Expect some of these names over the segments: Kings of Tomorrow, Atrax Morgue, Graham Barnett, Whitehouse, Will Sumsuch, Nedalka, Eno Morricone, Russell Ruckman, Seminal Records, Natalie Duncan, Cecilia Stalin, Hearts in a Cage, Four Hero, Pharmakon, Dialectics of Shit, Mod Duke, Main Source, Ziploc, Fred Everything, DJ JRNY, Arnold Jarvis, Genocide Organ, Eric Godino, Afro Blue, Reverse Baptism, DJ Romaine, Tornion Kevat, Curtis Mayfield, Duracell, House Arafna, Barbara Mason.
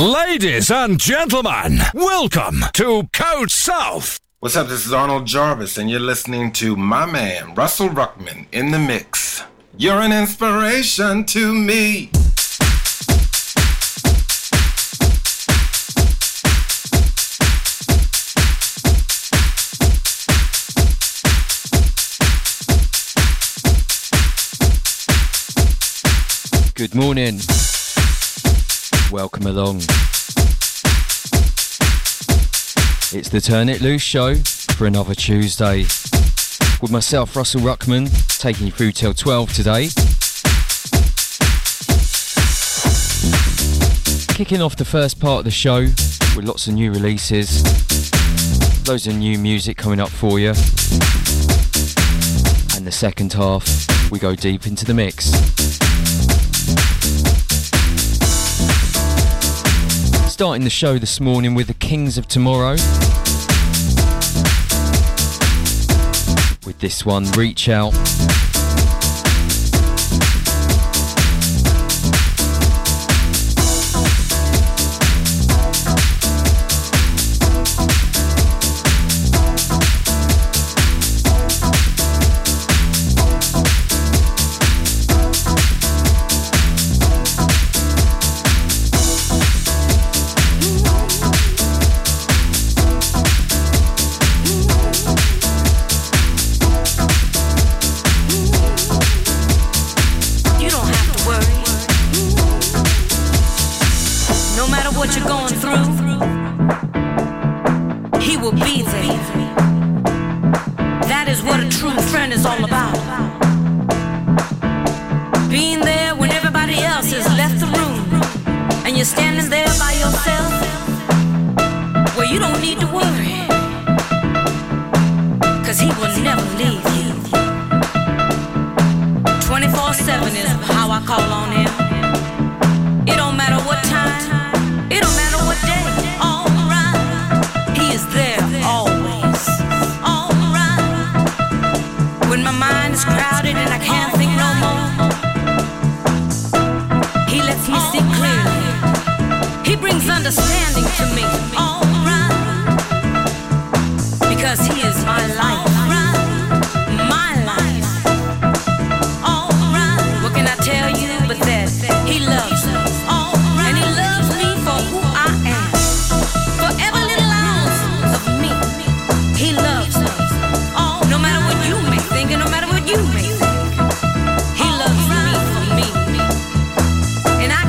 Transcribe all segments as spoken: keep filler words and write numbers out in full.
Ladies and gentlemen, welcome to Code South. What's up, this is Arnold Jarvis, and you're listening to my man, Russell Ruckman, in the mix. You're an inspiration to me. Good morning. Welcome along. It's the Turn It Loose show for another Tuesday with myself, Russell Ruckman, taking you through till twelve today. Kicking off the first part of the show with lots of new releases, loads of new music coming up for you, and the second half we go deep into the mix. Starting the show this morning with the Kings of Tomorrow, with this one, Reach Out. And I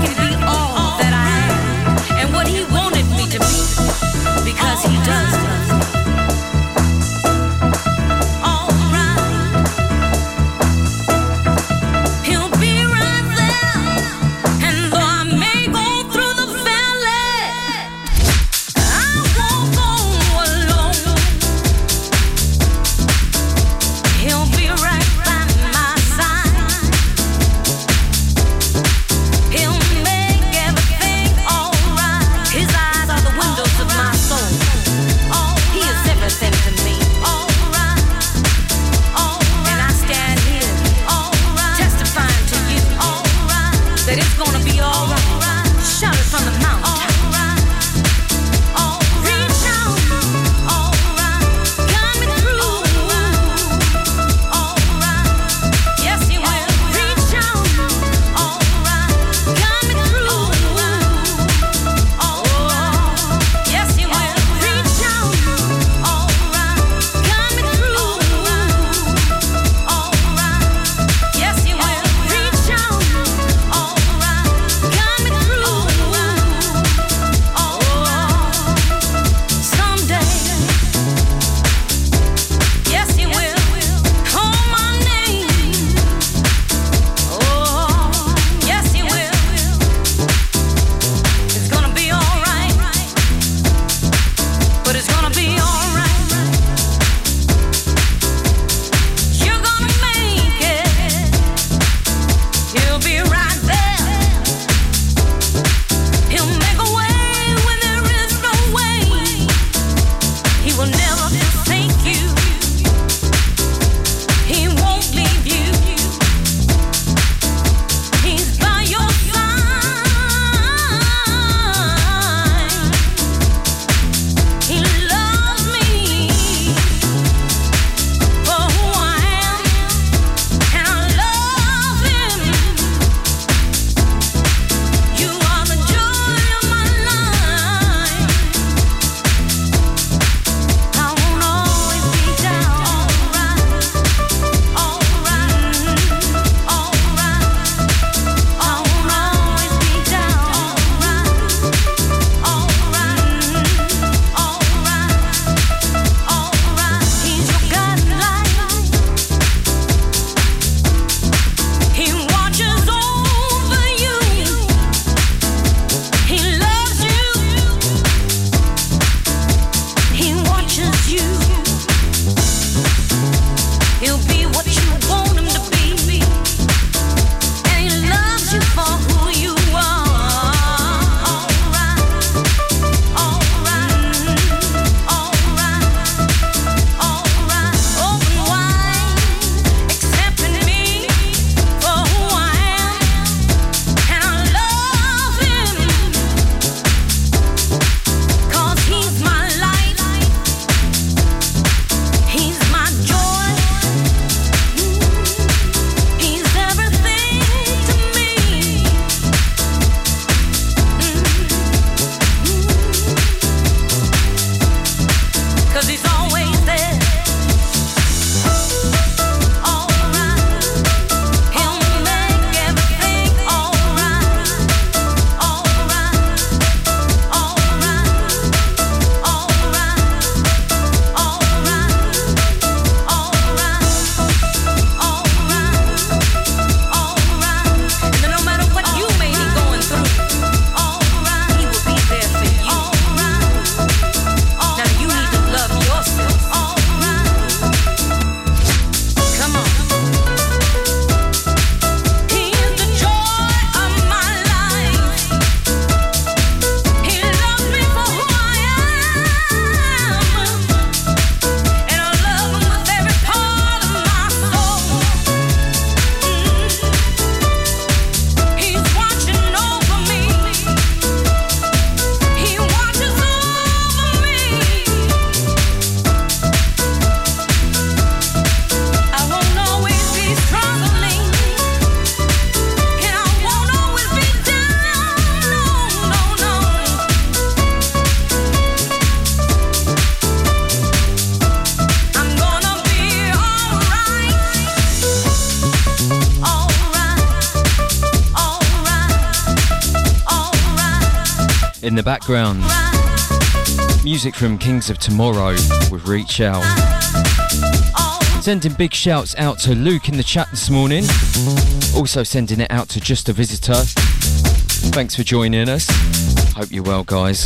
can be all that I am, and what he wanted me to be. in the background. Music from Kings of Tomorrow with Reach Out. Sending big shouts out to Luke in the chat this morning. Also sending it out to Just a Visitor. Thanks for joining us. Hope you're well, guys.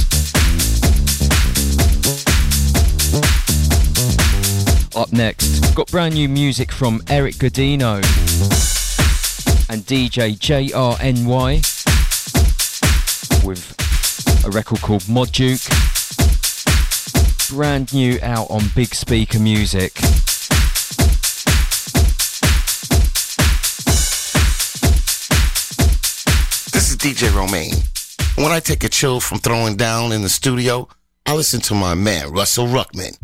Up next, got brand new music from Eric Godino and D J J R N Y with a record called Mod Duke. Brand new out on Big Speaker Music. This is D J Romaine. When I take a chill from throwing down in the studio, I listen to my man Russell Ruckman.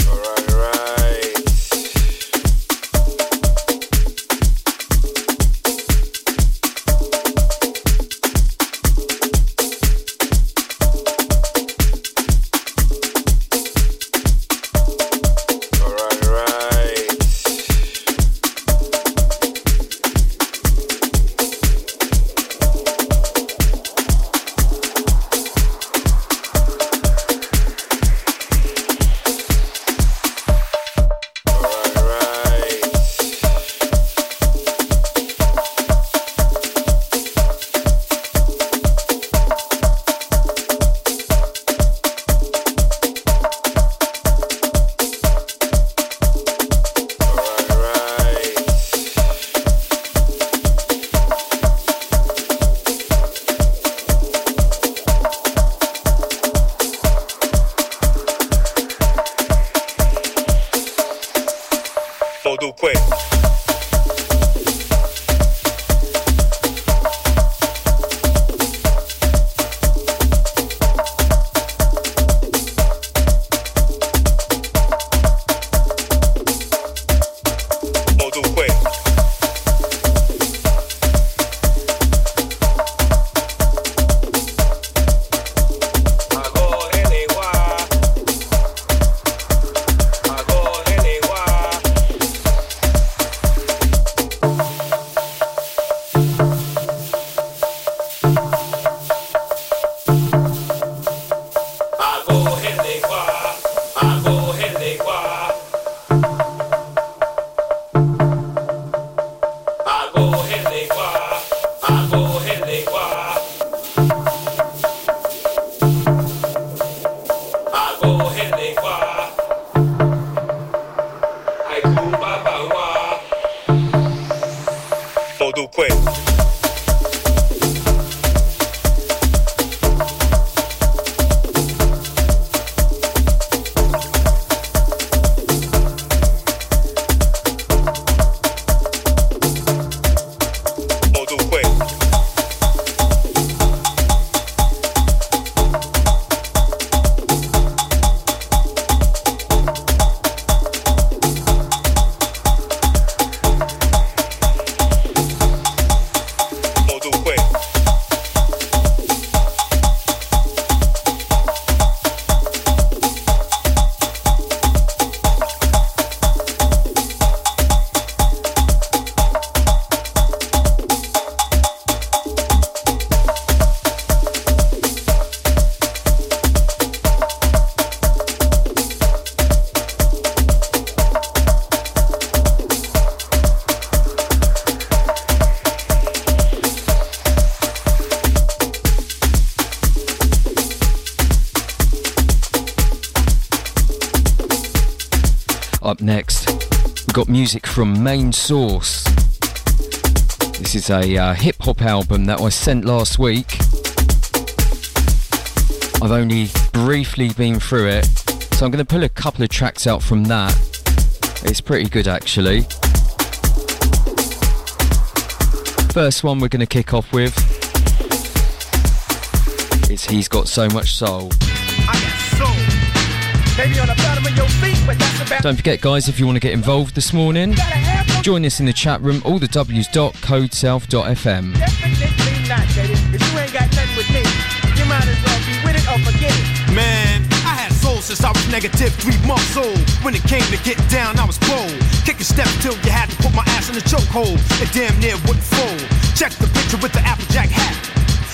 Music from Main Source. This is a uh, hip-hop album that I sent last week. I've only briefly been through it, so I'm going to pull a couple of tracks out from that. It's pretty good, actually. First one we're going to kick off with is He's Got So Much Soul. Don't forget, guys, if you want to get involved this morning, join us in the chat room, all the w's dot code south dot f m. Man, I had soul since I was negative three months old. When it came to get down, I was bold. Kick a step till you had to put my ass in a chokehold. It damn near wouldn't fold. Check the picture with the Applejack hat.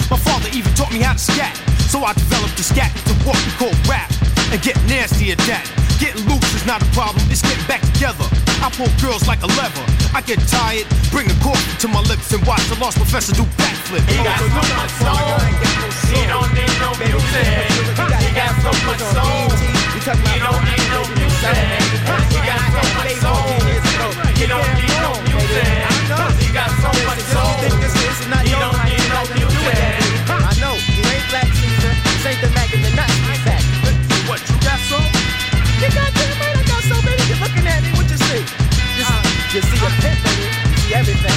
My father even taught me how to scat, so I developed the scat to what we call rap, and get nasty at that. Getting loose is not a problem, it's getting back together. I pull girls like a lever. I get tired, bring the cork to my lips and watch the lost professor do backflip. He got so much soul, he don't need no music. He got so much soul, he don't need no music. He got so much soul, he don't need no music. He got so much soul, he don't need no music. I know, you ain't Black Caesar, this ain't the Mac and the Nuts, you back. What, you got soul? You got too many, I got so many, you're looking at me, what you see? You see, you see a pimp in me, you see everything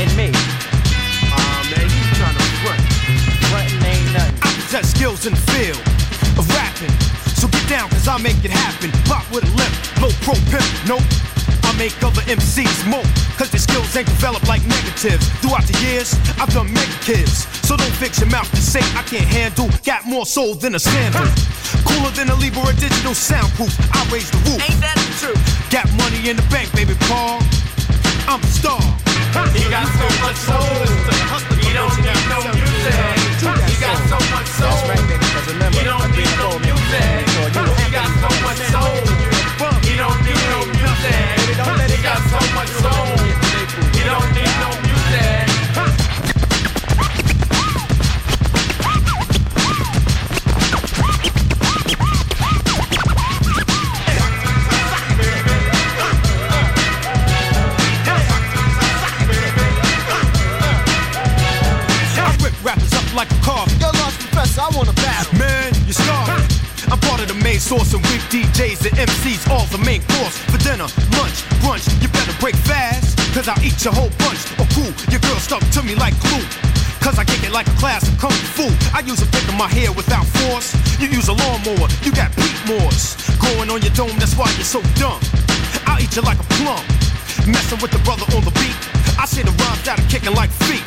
in me. Aw uh, man, you trying to front, frontin' ain't nothing. I possess skills in the field of rapping, so get down cause I make it happen. Pop with a limp, no pro pimp, nope. I make other M Cs mope, cause their skills ain't developed like negatives. Throughout the years, I've done many kids, so don't fix your mouth to say I can't handle. Got more soul than a sandal. Cooler than a Libra, digital soundproof. I raise the roof. Ain't that the truth? Got money in the bank, baby Paul. I'm a star. He got so much soul. He don't need no music. He got so much soul. He don't need no music. He got so much soul. He don't need no music. He got so much soul. He don't need no music. Like a car. Yo, lost professor, I wanna battle. Man, you starving. I'm part of the main source and weak D Js and M Cs, all the main course. For dinner, lunch, brunch, you better break fast, cause I'll eat your whole bunch. Or cool, your girl stuck to me like glue, cause I kick it like a class of kung fu. I use a pick of my hair without force. You use a lawnmower, you got peat moors growing on your dome, that's why you're so dumb. I'll eat you like a plum, messing with the brother on the beat. I say the rhymes out of kicking like feet,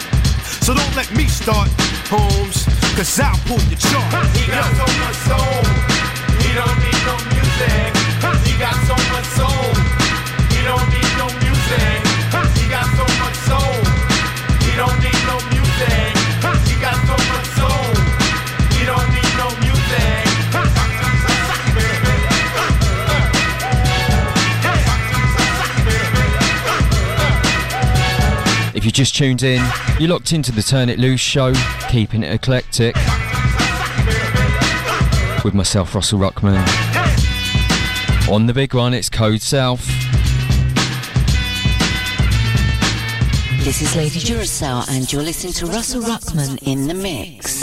so don't let me start, Holmes, cause I'll pull your chart. He got so much soul, he don't need no music. He got so much soul, he don't need no music. He got so much soul, he don't need no music. He got so much soul, he don't need no music. If you just tuned in, you're locked into the Turn It Loose show, keeping it eclectic, with myself, Russell Ruckman. On the big one, it's Code South. This is Lady Duracell, and you're listening to Russell Ruckman in the mix.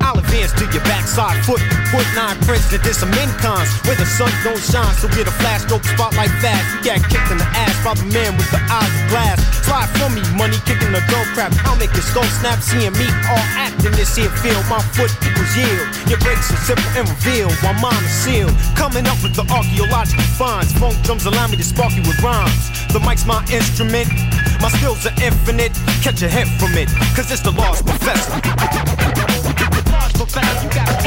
I'll advance to your backside foot. Put nine friends to diss some incons where the sun don't shine, so get a flash, stroke spotlight fast. You got kicked in the ass by the man with the eyes of glass. Slide for me, money kicking the girl crap. I'll make your skull snap, seeing me all acting this here field. My foot equals yield. Your brakes are simple and revealed, while mine are sealed. Coming up with the archaeological finds. Funk drums allow me to spark you with rhymes. The mic's my instrument, my skills are infinite. Catch a hint from it, cause it's the lost professor. The lost professor, you got it.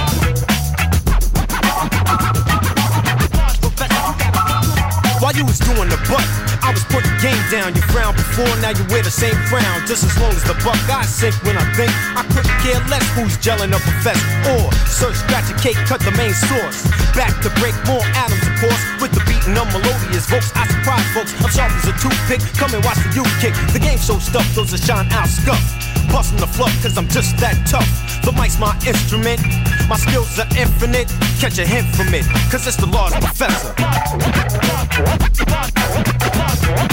While you was doing the buck, I was putting game down. You frowned before, now you wear the same frown. Just as long as the buck I sink when I think. I couldn't care less who's gelling up a fest. Or search, scratch a cake, cut the main source. Back to break more atoms, of course. With the beating of melodious folks, I surprise folks. I'm sharp as a toothpick, come and watch the youth kick. The game's so stuffed, those that shine out scuff. Busting the fluff, cause I'm just that tough. The mic's my instrument, my skills are infinite. Catch a hint from it, cause it's the Lord Professor. Professor, you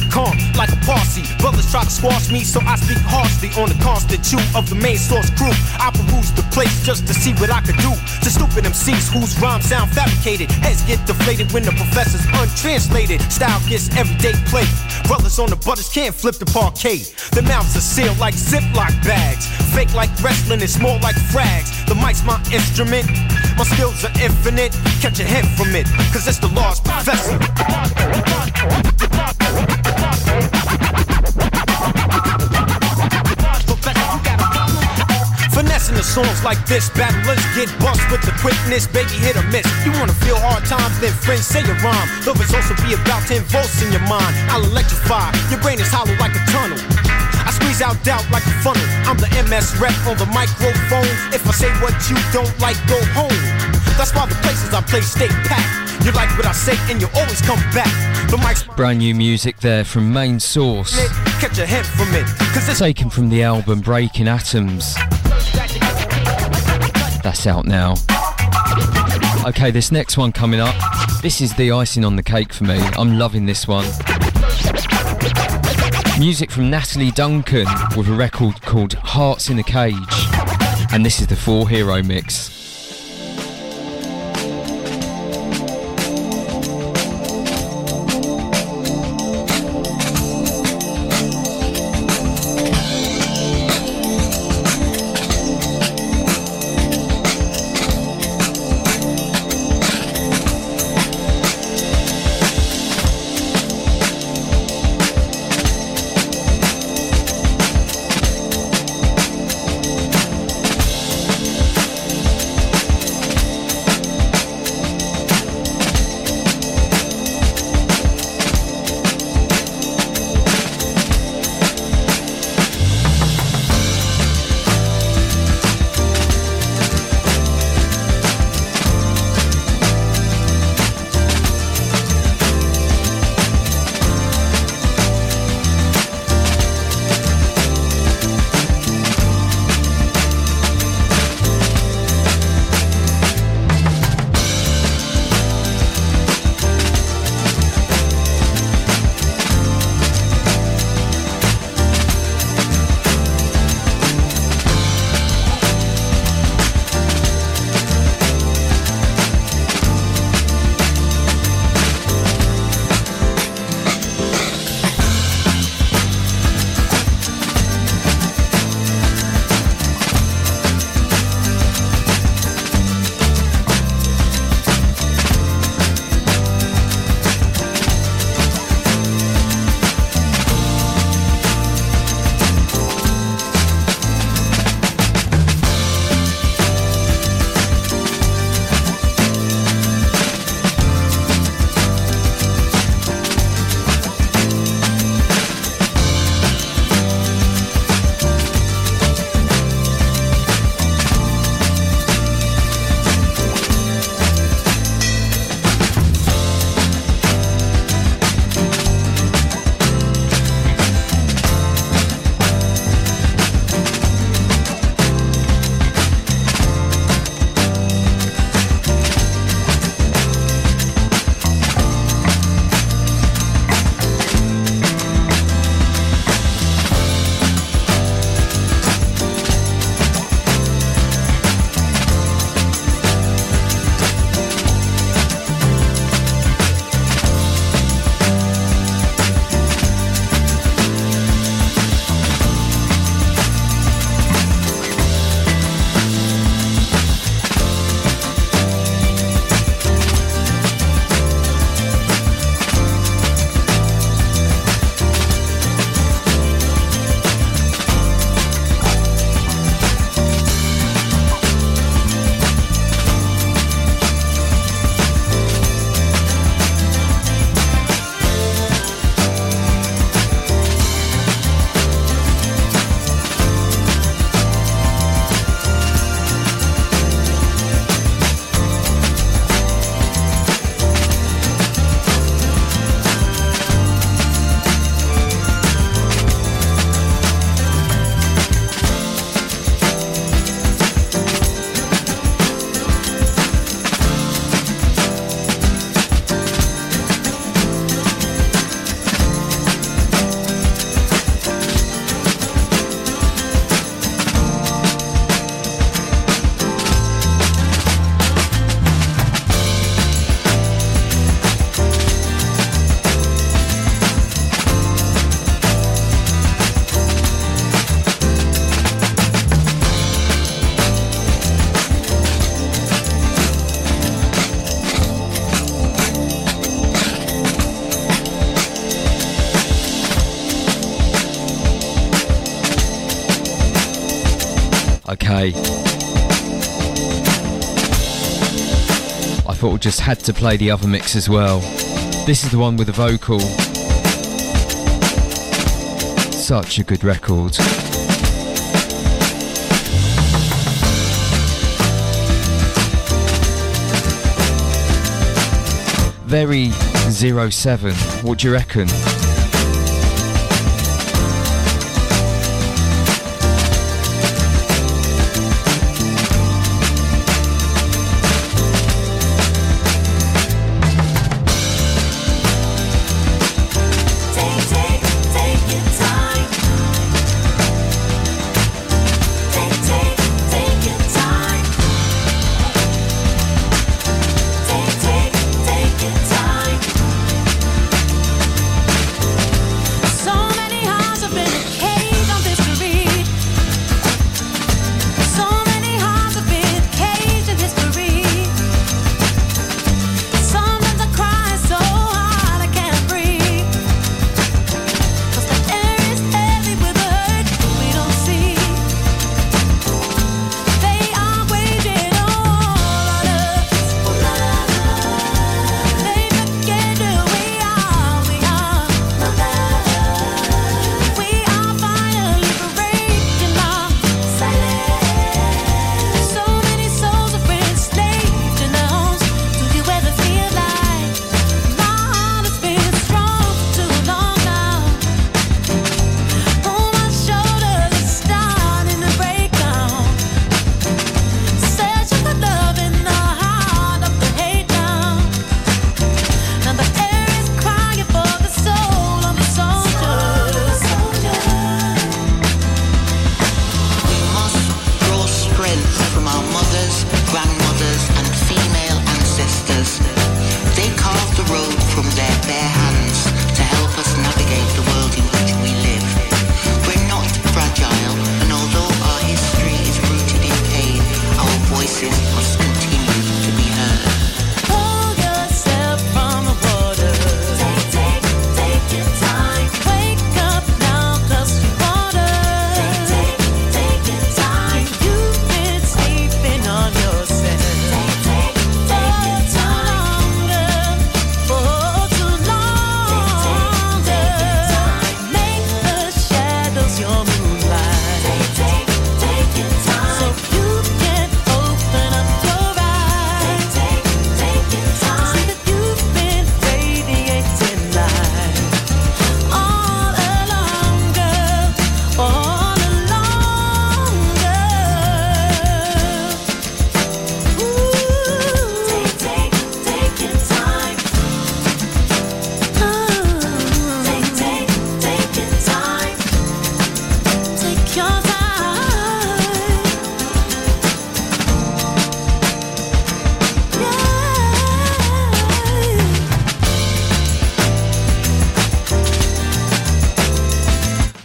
got calm like a posse. Brothers try to squash me, so I speak harshly on the constant chew of the main source crew. I peruse the place just to see what I could do to stupid M Cs whose rhymes sound fabricated. Heads get deflated when the professor's untranslated. Style gets everyday play. Brothers on the butters can't flip the parquet. Their mouths are sealed like Ziploc bags. Fake like wrestling, it's more like frags. The mic's my instrument, my skills are infinite. Catch a hint from it, cause it's the lost professor. We'll be right back. to songs like this. Battlers get bust with the quickness, baby hit or miss. You wanna feel hard times, then friends say a rhyme. The results will be about ten volts in your mind. I'll electrify, your brain is hollow like a tunnel. I squeeze out doubt like a funnel. I'm the M S rep on the microphone. If I say what you don't like, go home. That's why the places I play stay packed. You like what I say and you always come back. The mic's brand new music there from Main Source. Catch a hint from it, 'cause it's taken from the album Breaking Atoms. That's out now. Okay, this next one coming up. This is the icing on the cake for me. I'm loving this one. Music from Natalie Duncan with a record called Hearts in a Cage, and this is the Four Hero mix. Okay, thought we just had to play the other mix as well. This is the one with the vocal. Such a good record. Very zero seven, what do you reckon?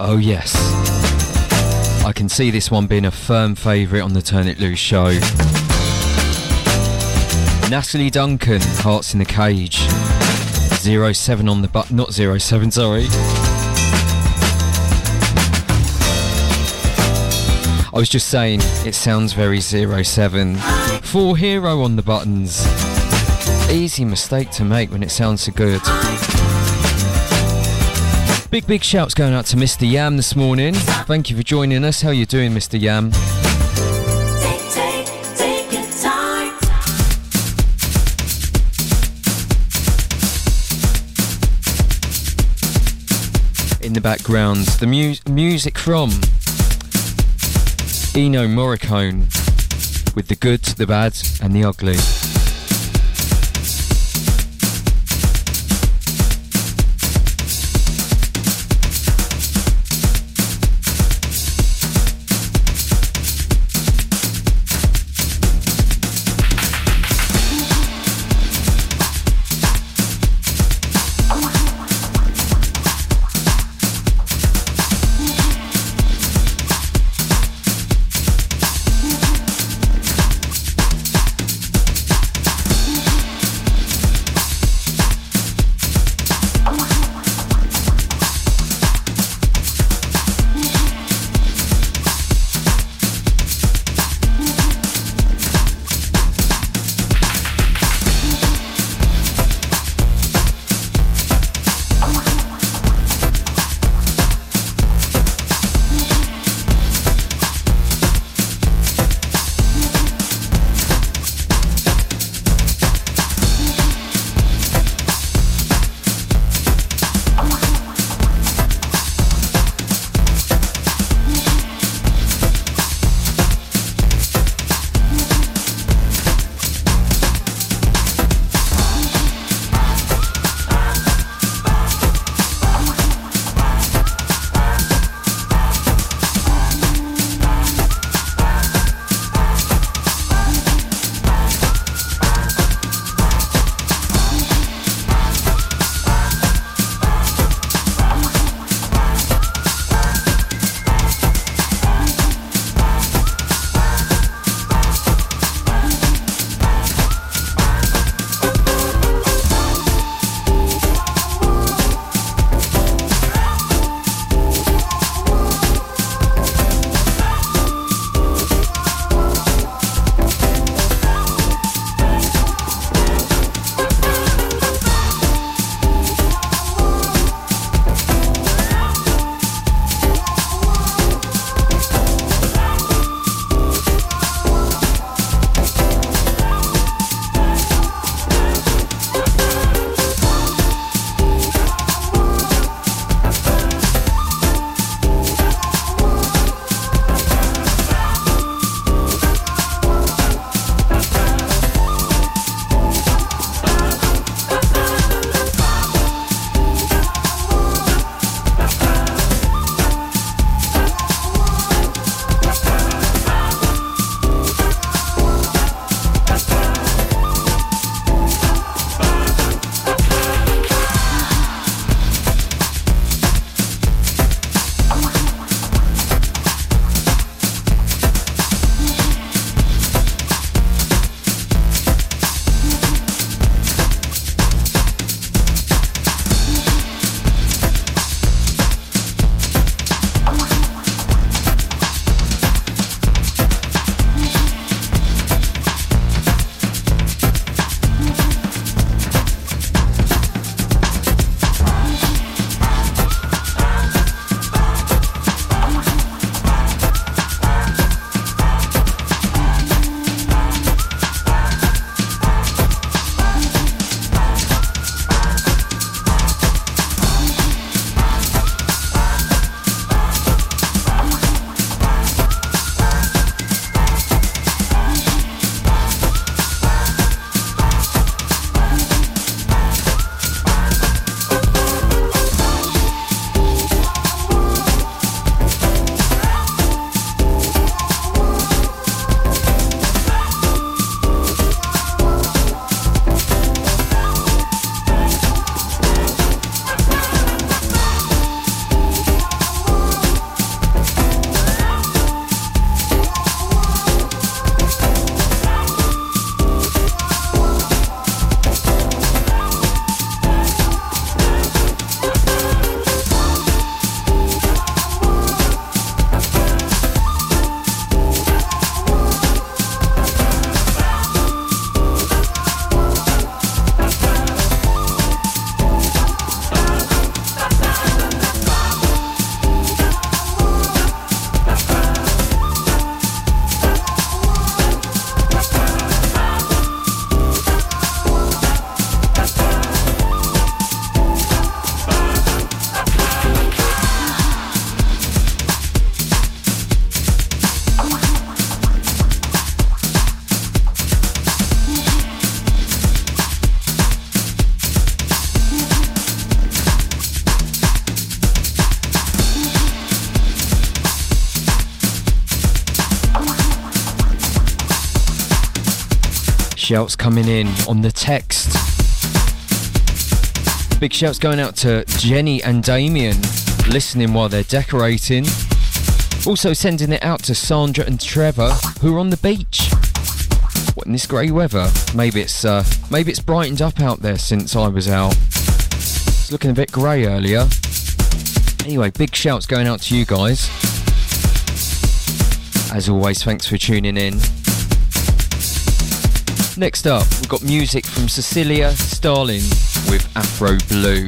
Oh yes, I can see this one being a firm favourite on the Turn It Loose show. Natalie Duncan, Hearts in a Cage. zero seven on the button, not zero seven, sorry. I was just saying, it sounds very zero seven. Four Hero on the buttons. Easy mistake to make when it sounds so good. Big, big shouts going out to Mister Yam this morning. Thank you for joining us. How are you doing, Mister Yam? In the background, the mu- music from Eno Morricone with the good, the bad and the ugly. shouts coming in on the text. Big shouts going out to Jenny and Damien, listening while they're decorating. Also sending it out to Sandra and Trevor, who are on the beach. What, in this grey weather? Maybe it's uh, maybe it's brightened up out there since I was out. It's looking a bit grey earlier. Anyway, big shouts going out to you guys. As always, thanks for tuning in. Next up, we've got music from Cecilia Stalin with Afro Blue. You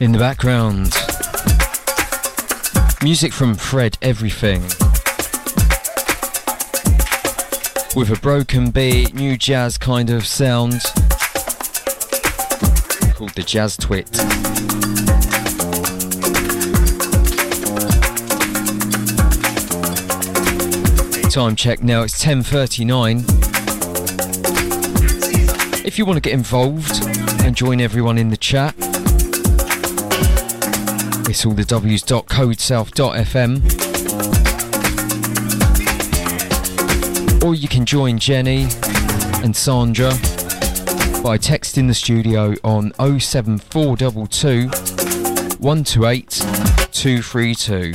in the background. Music from Fred Everything. With a broken beat, new jazz kind of sound called the Jazz Twit. Time check now, it's ten thirty-nine. If you want to get involved and join everyone in the chat, it's all the w's dot code south dot f m, or you can join Jenny and Sandra by texting the studio on oh seven four two two, one two eight, two three two.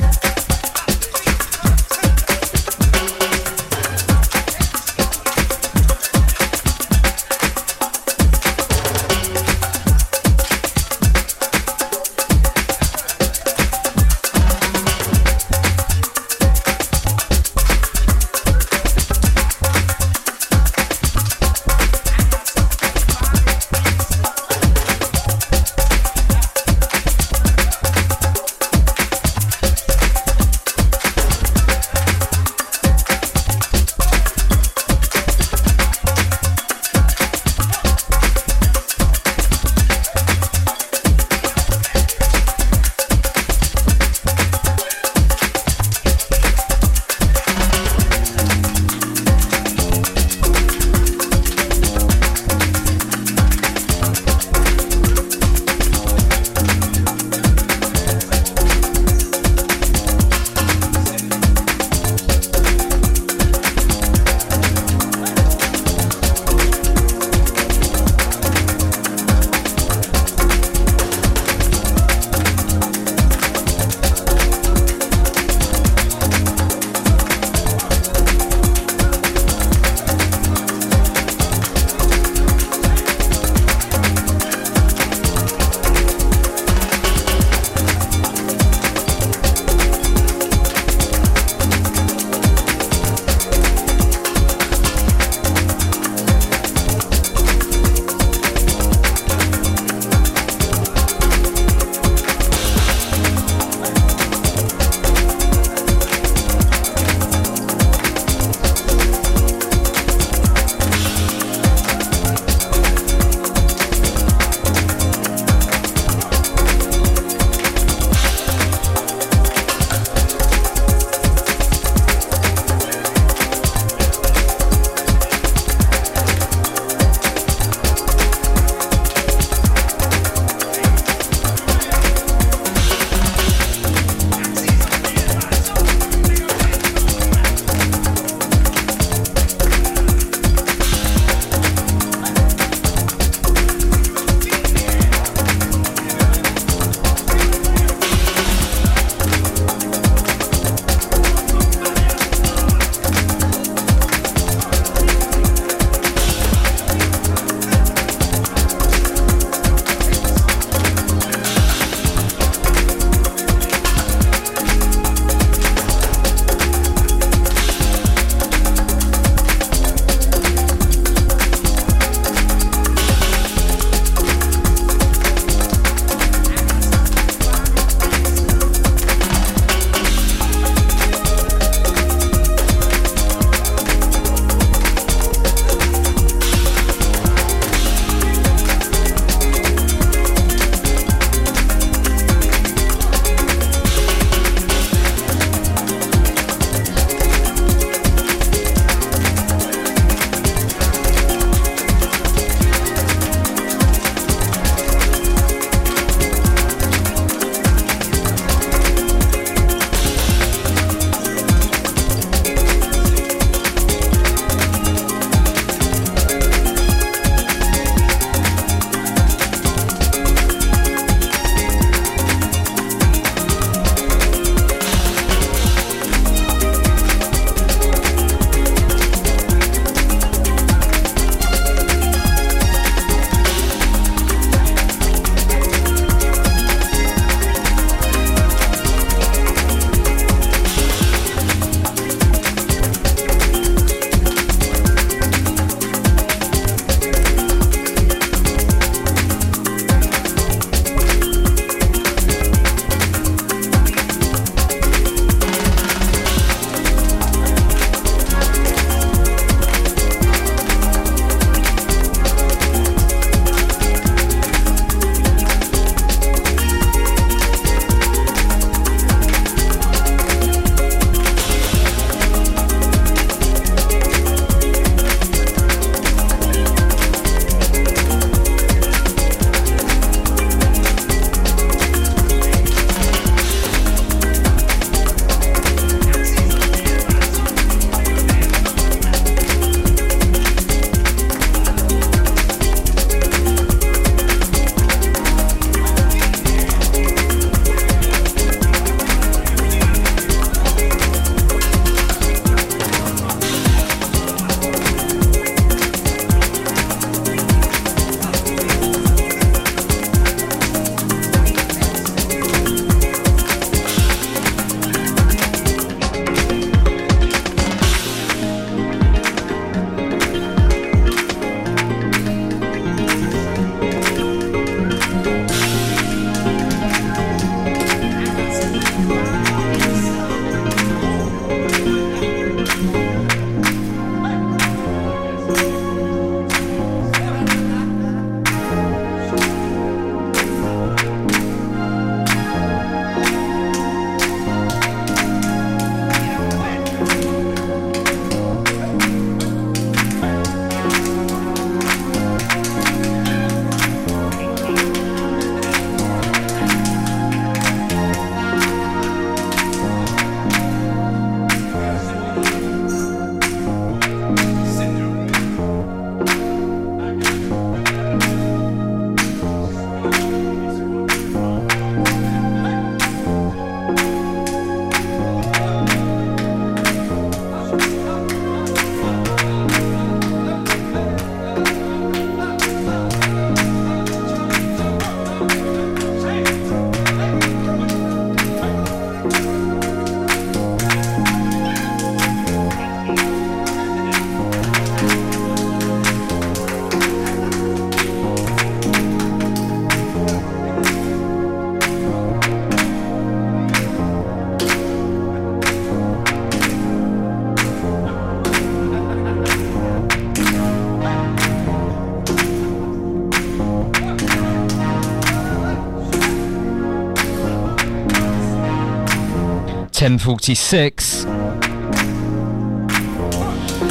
ten forty-six.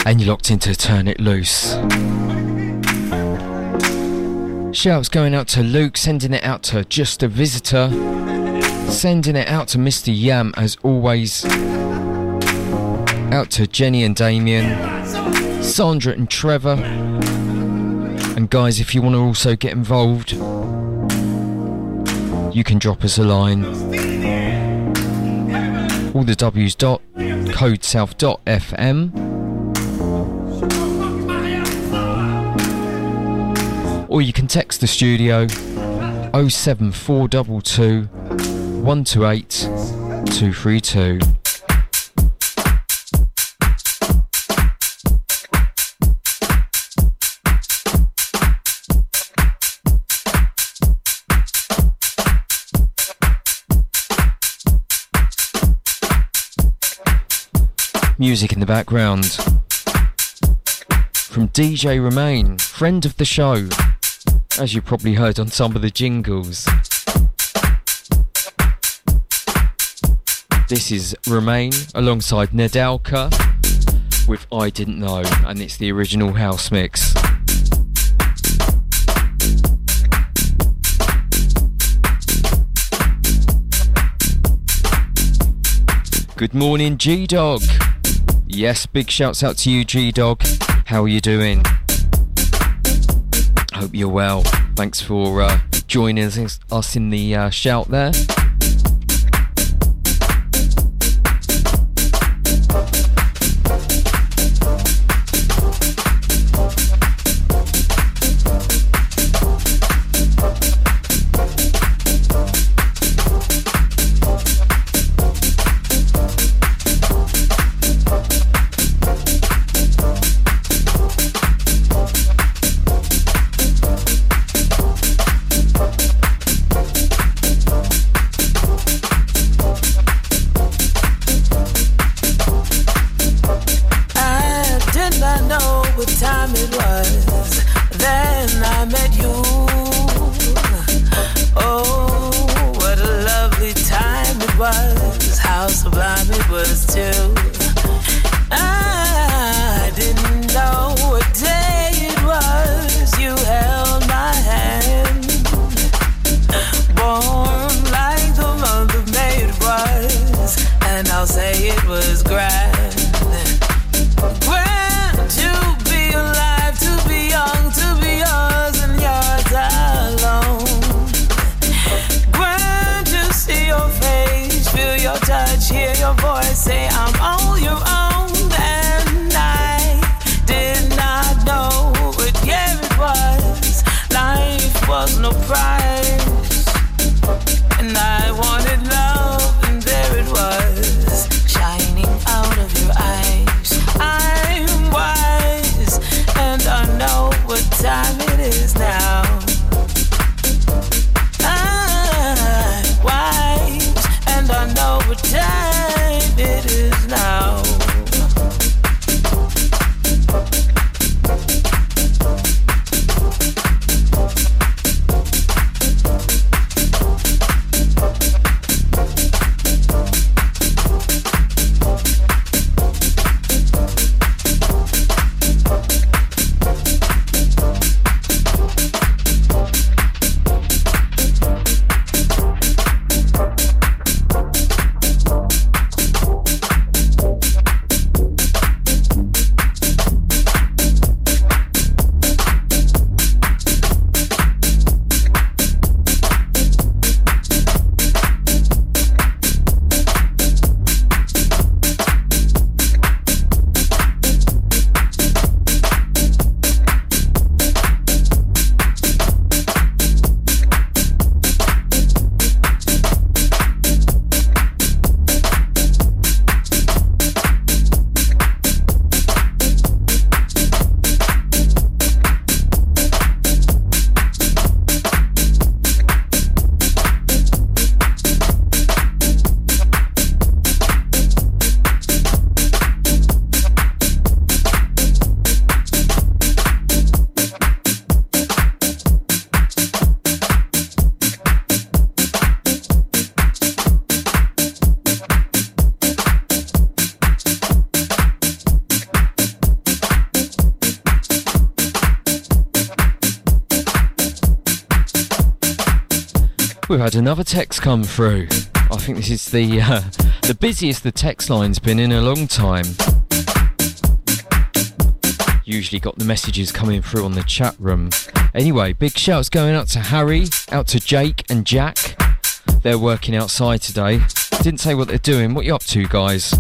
And you're locked into Turn It Loose. Shouts going out to Luke, sending it out to Just a Visitor, sending it out to Mister Yam as always, out to Jenny and Damien, Sandra and Trevor. And guys, if you want to also get involved, you can drop us a line. All the W's dot code south dot F M. Or you can text the studio oh seven four two two, one two eight two three two. Music in the background from D J Romaine, friend of the show, as you probably heard on some of the jingles. This is Romaine alongside Nedalka with I Didn't Know, and it's the original house mix. Good morning, G-Dog. Yes, big shouts out to you, G-Dog. How are you doing? Hope you're well. Thanks for uh, joining us, us in the uh, shout there. We've had another text come through. I think this is the uh, the busiest the text line's been in a long time. Usually got the messages coming through on the chat room. Anyway, big shouts going out to Harry, out to Jake and Jack. They're working outside today. Didn't say what they're doing. What are you up to, guys?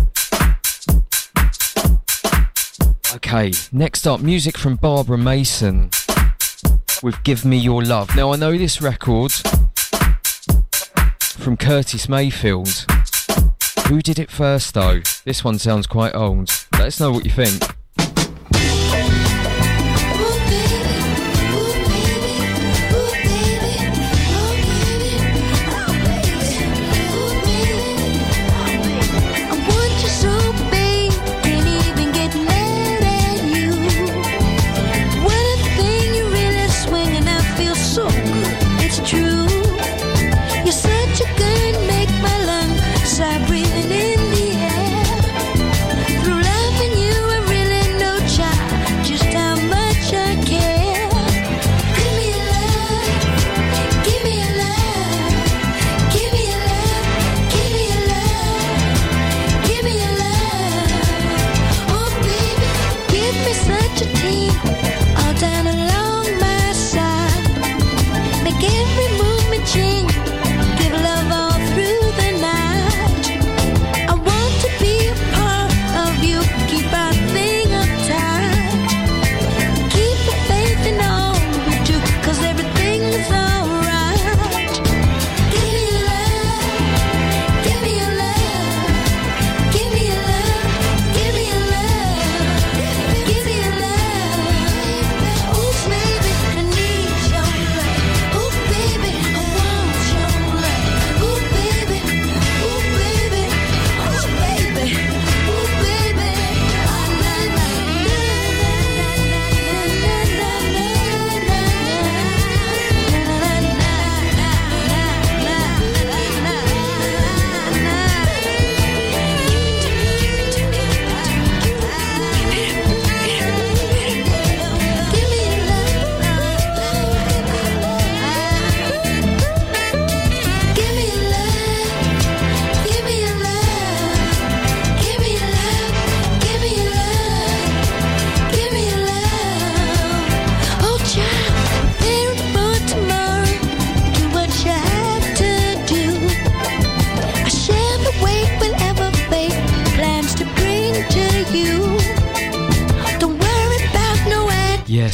Okay, next up, music from Barbara Mason with Give Me Your Love. Now, I know this record from Curtis Mayfield. Who did it first, though? This one sounds quite old. Let us know what you think.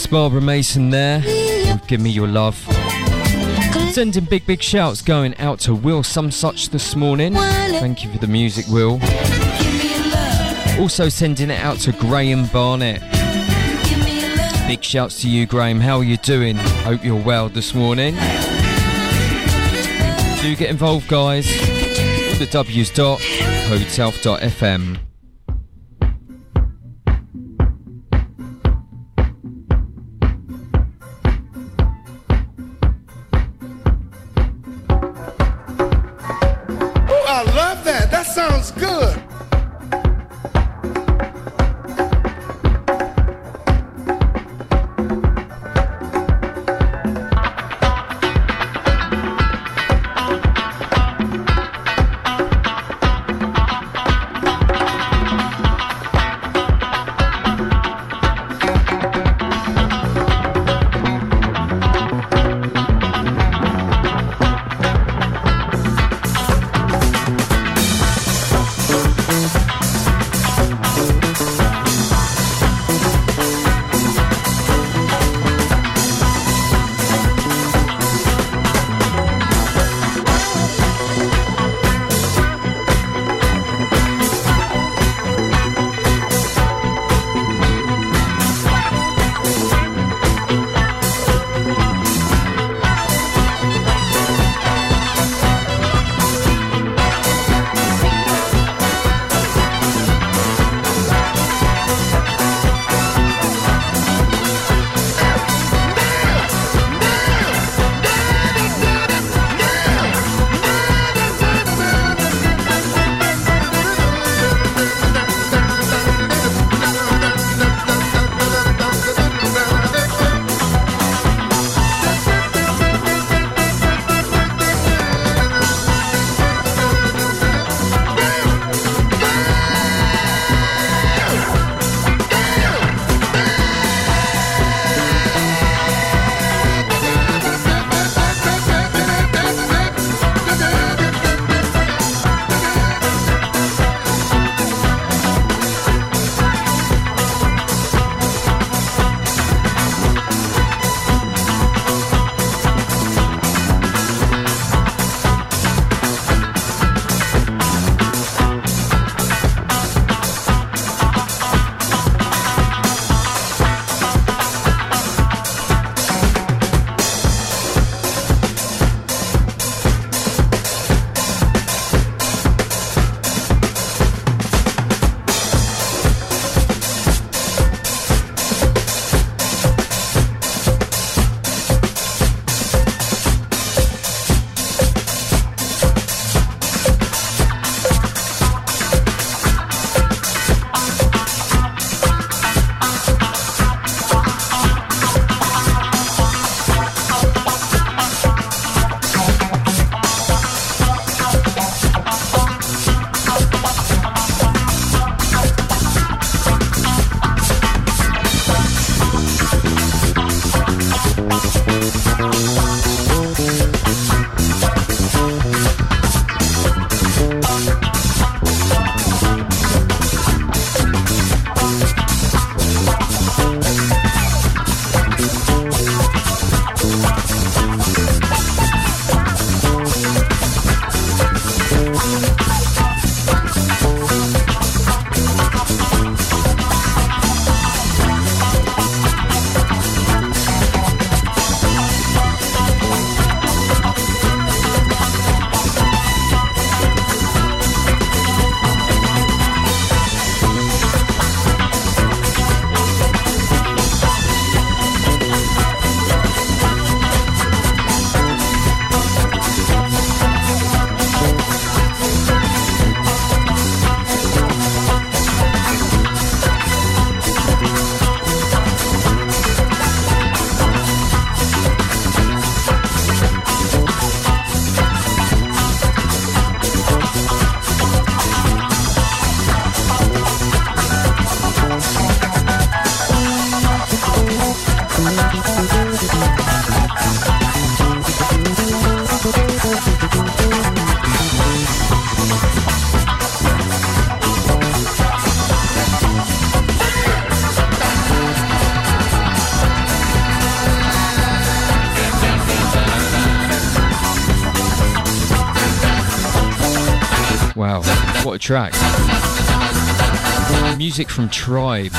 Barbara Mason there, Give Me Your Love. Sending big, big shouts going out to Will Sumsuch this morning. Thank you for the music, Will. Also sending it out to Graham Barnett. Big shouts to you, Graham. How are you doing? Hope you're well this morning. Do get involved, guys. The w's dot codeself dot f m. We'll Track. Music from Tribe.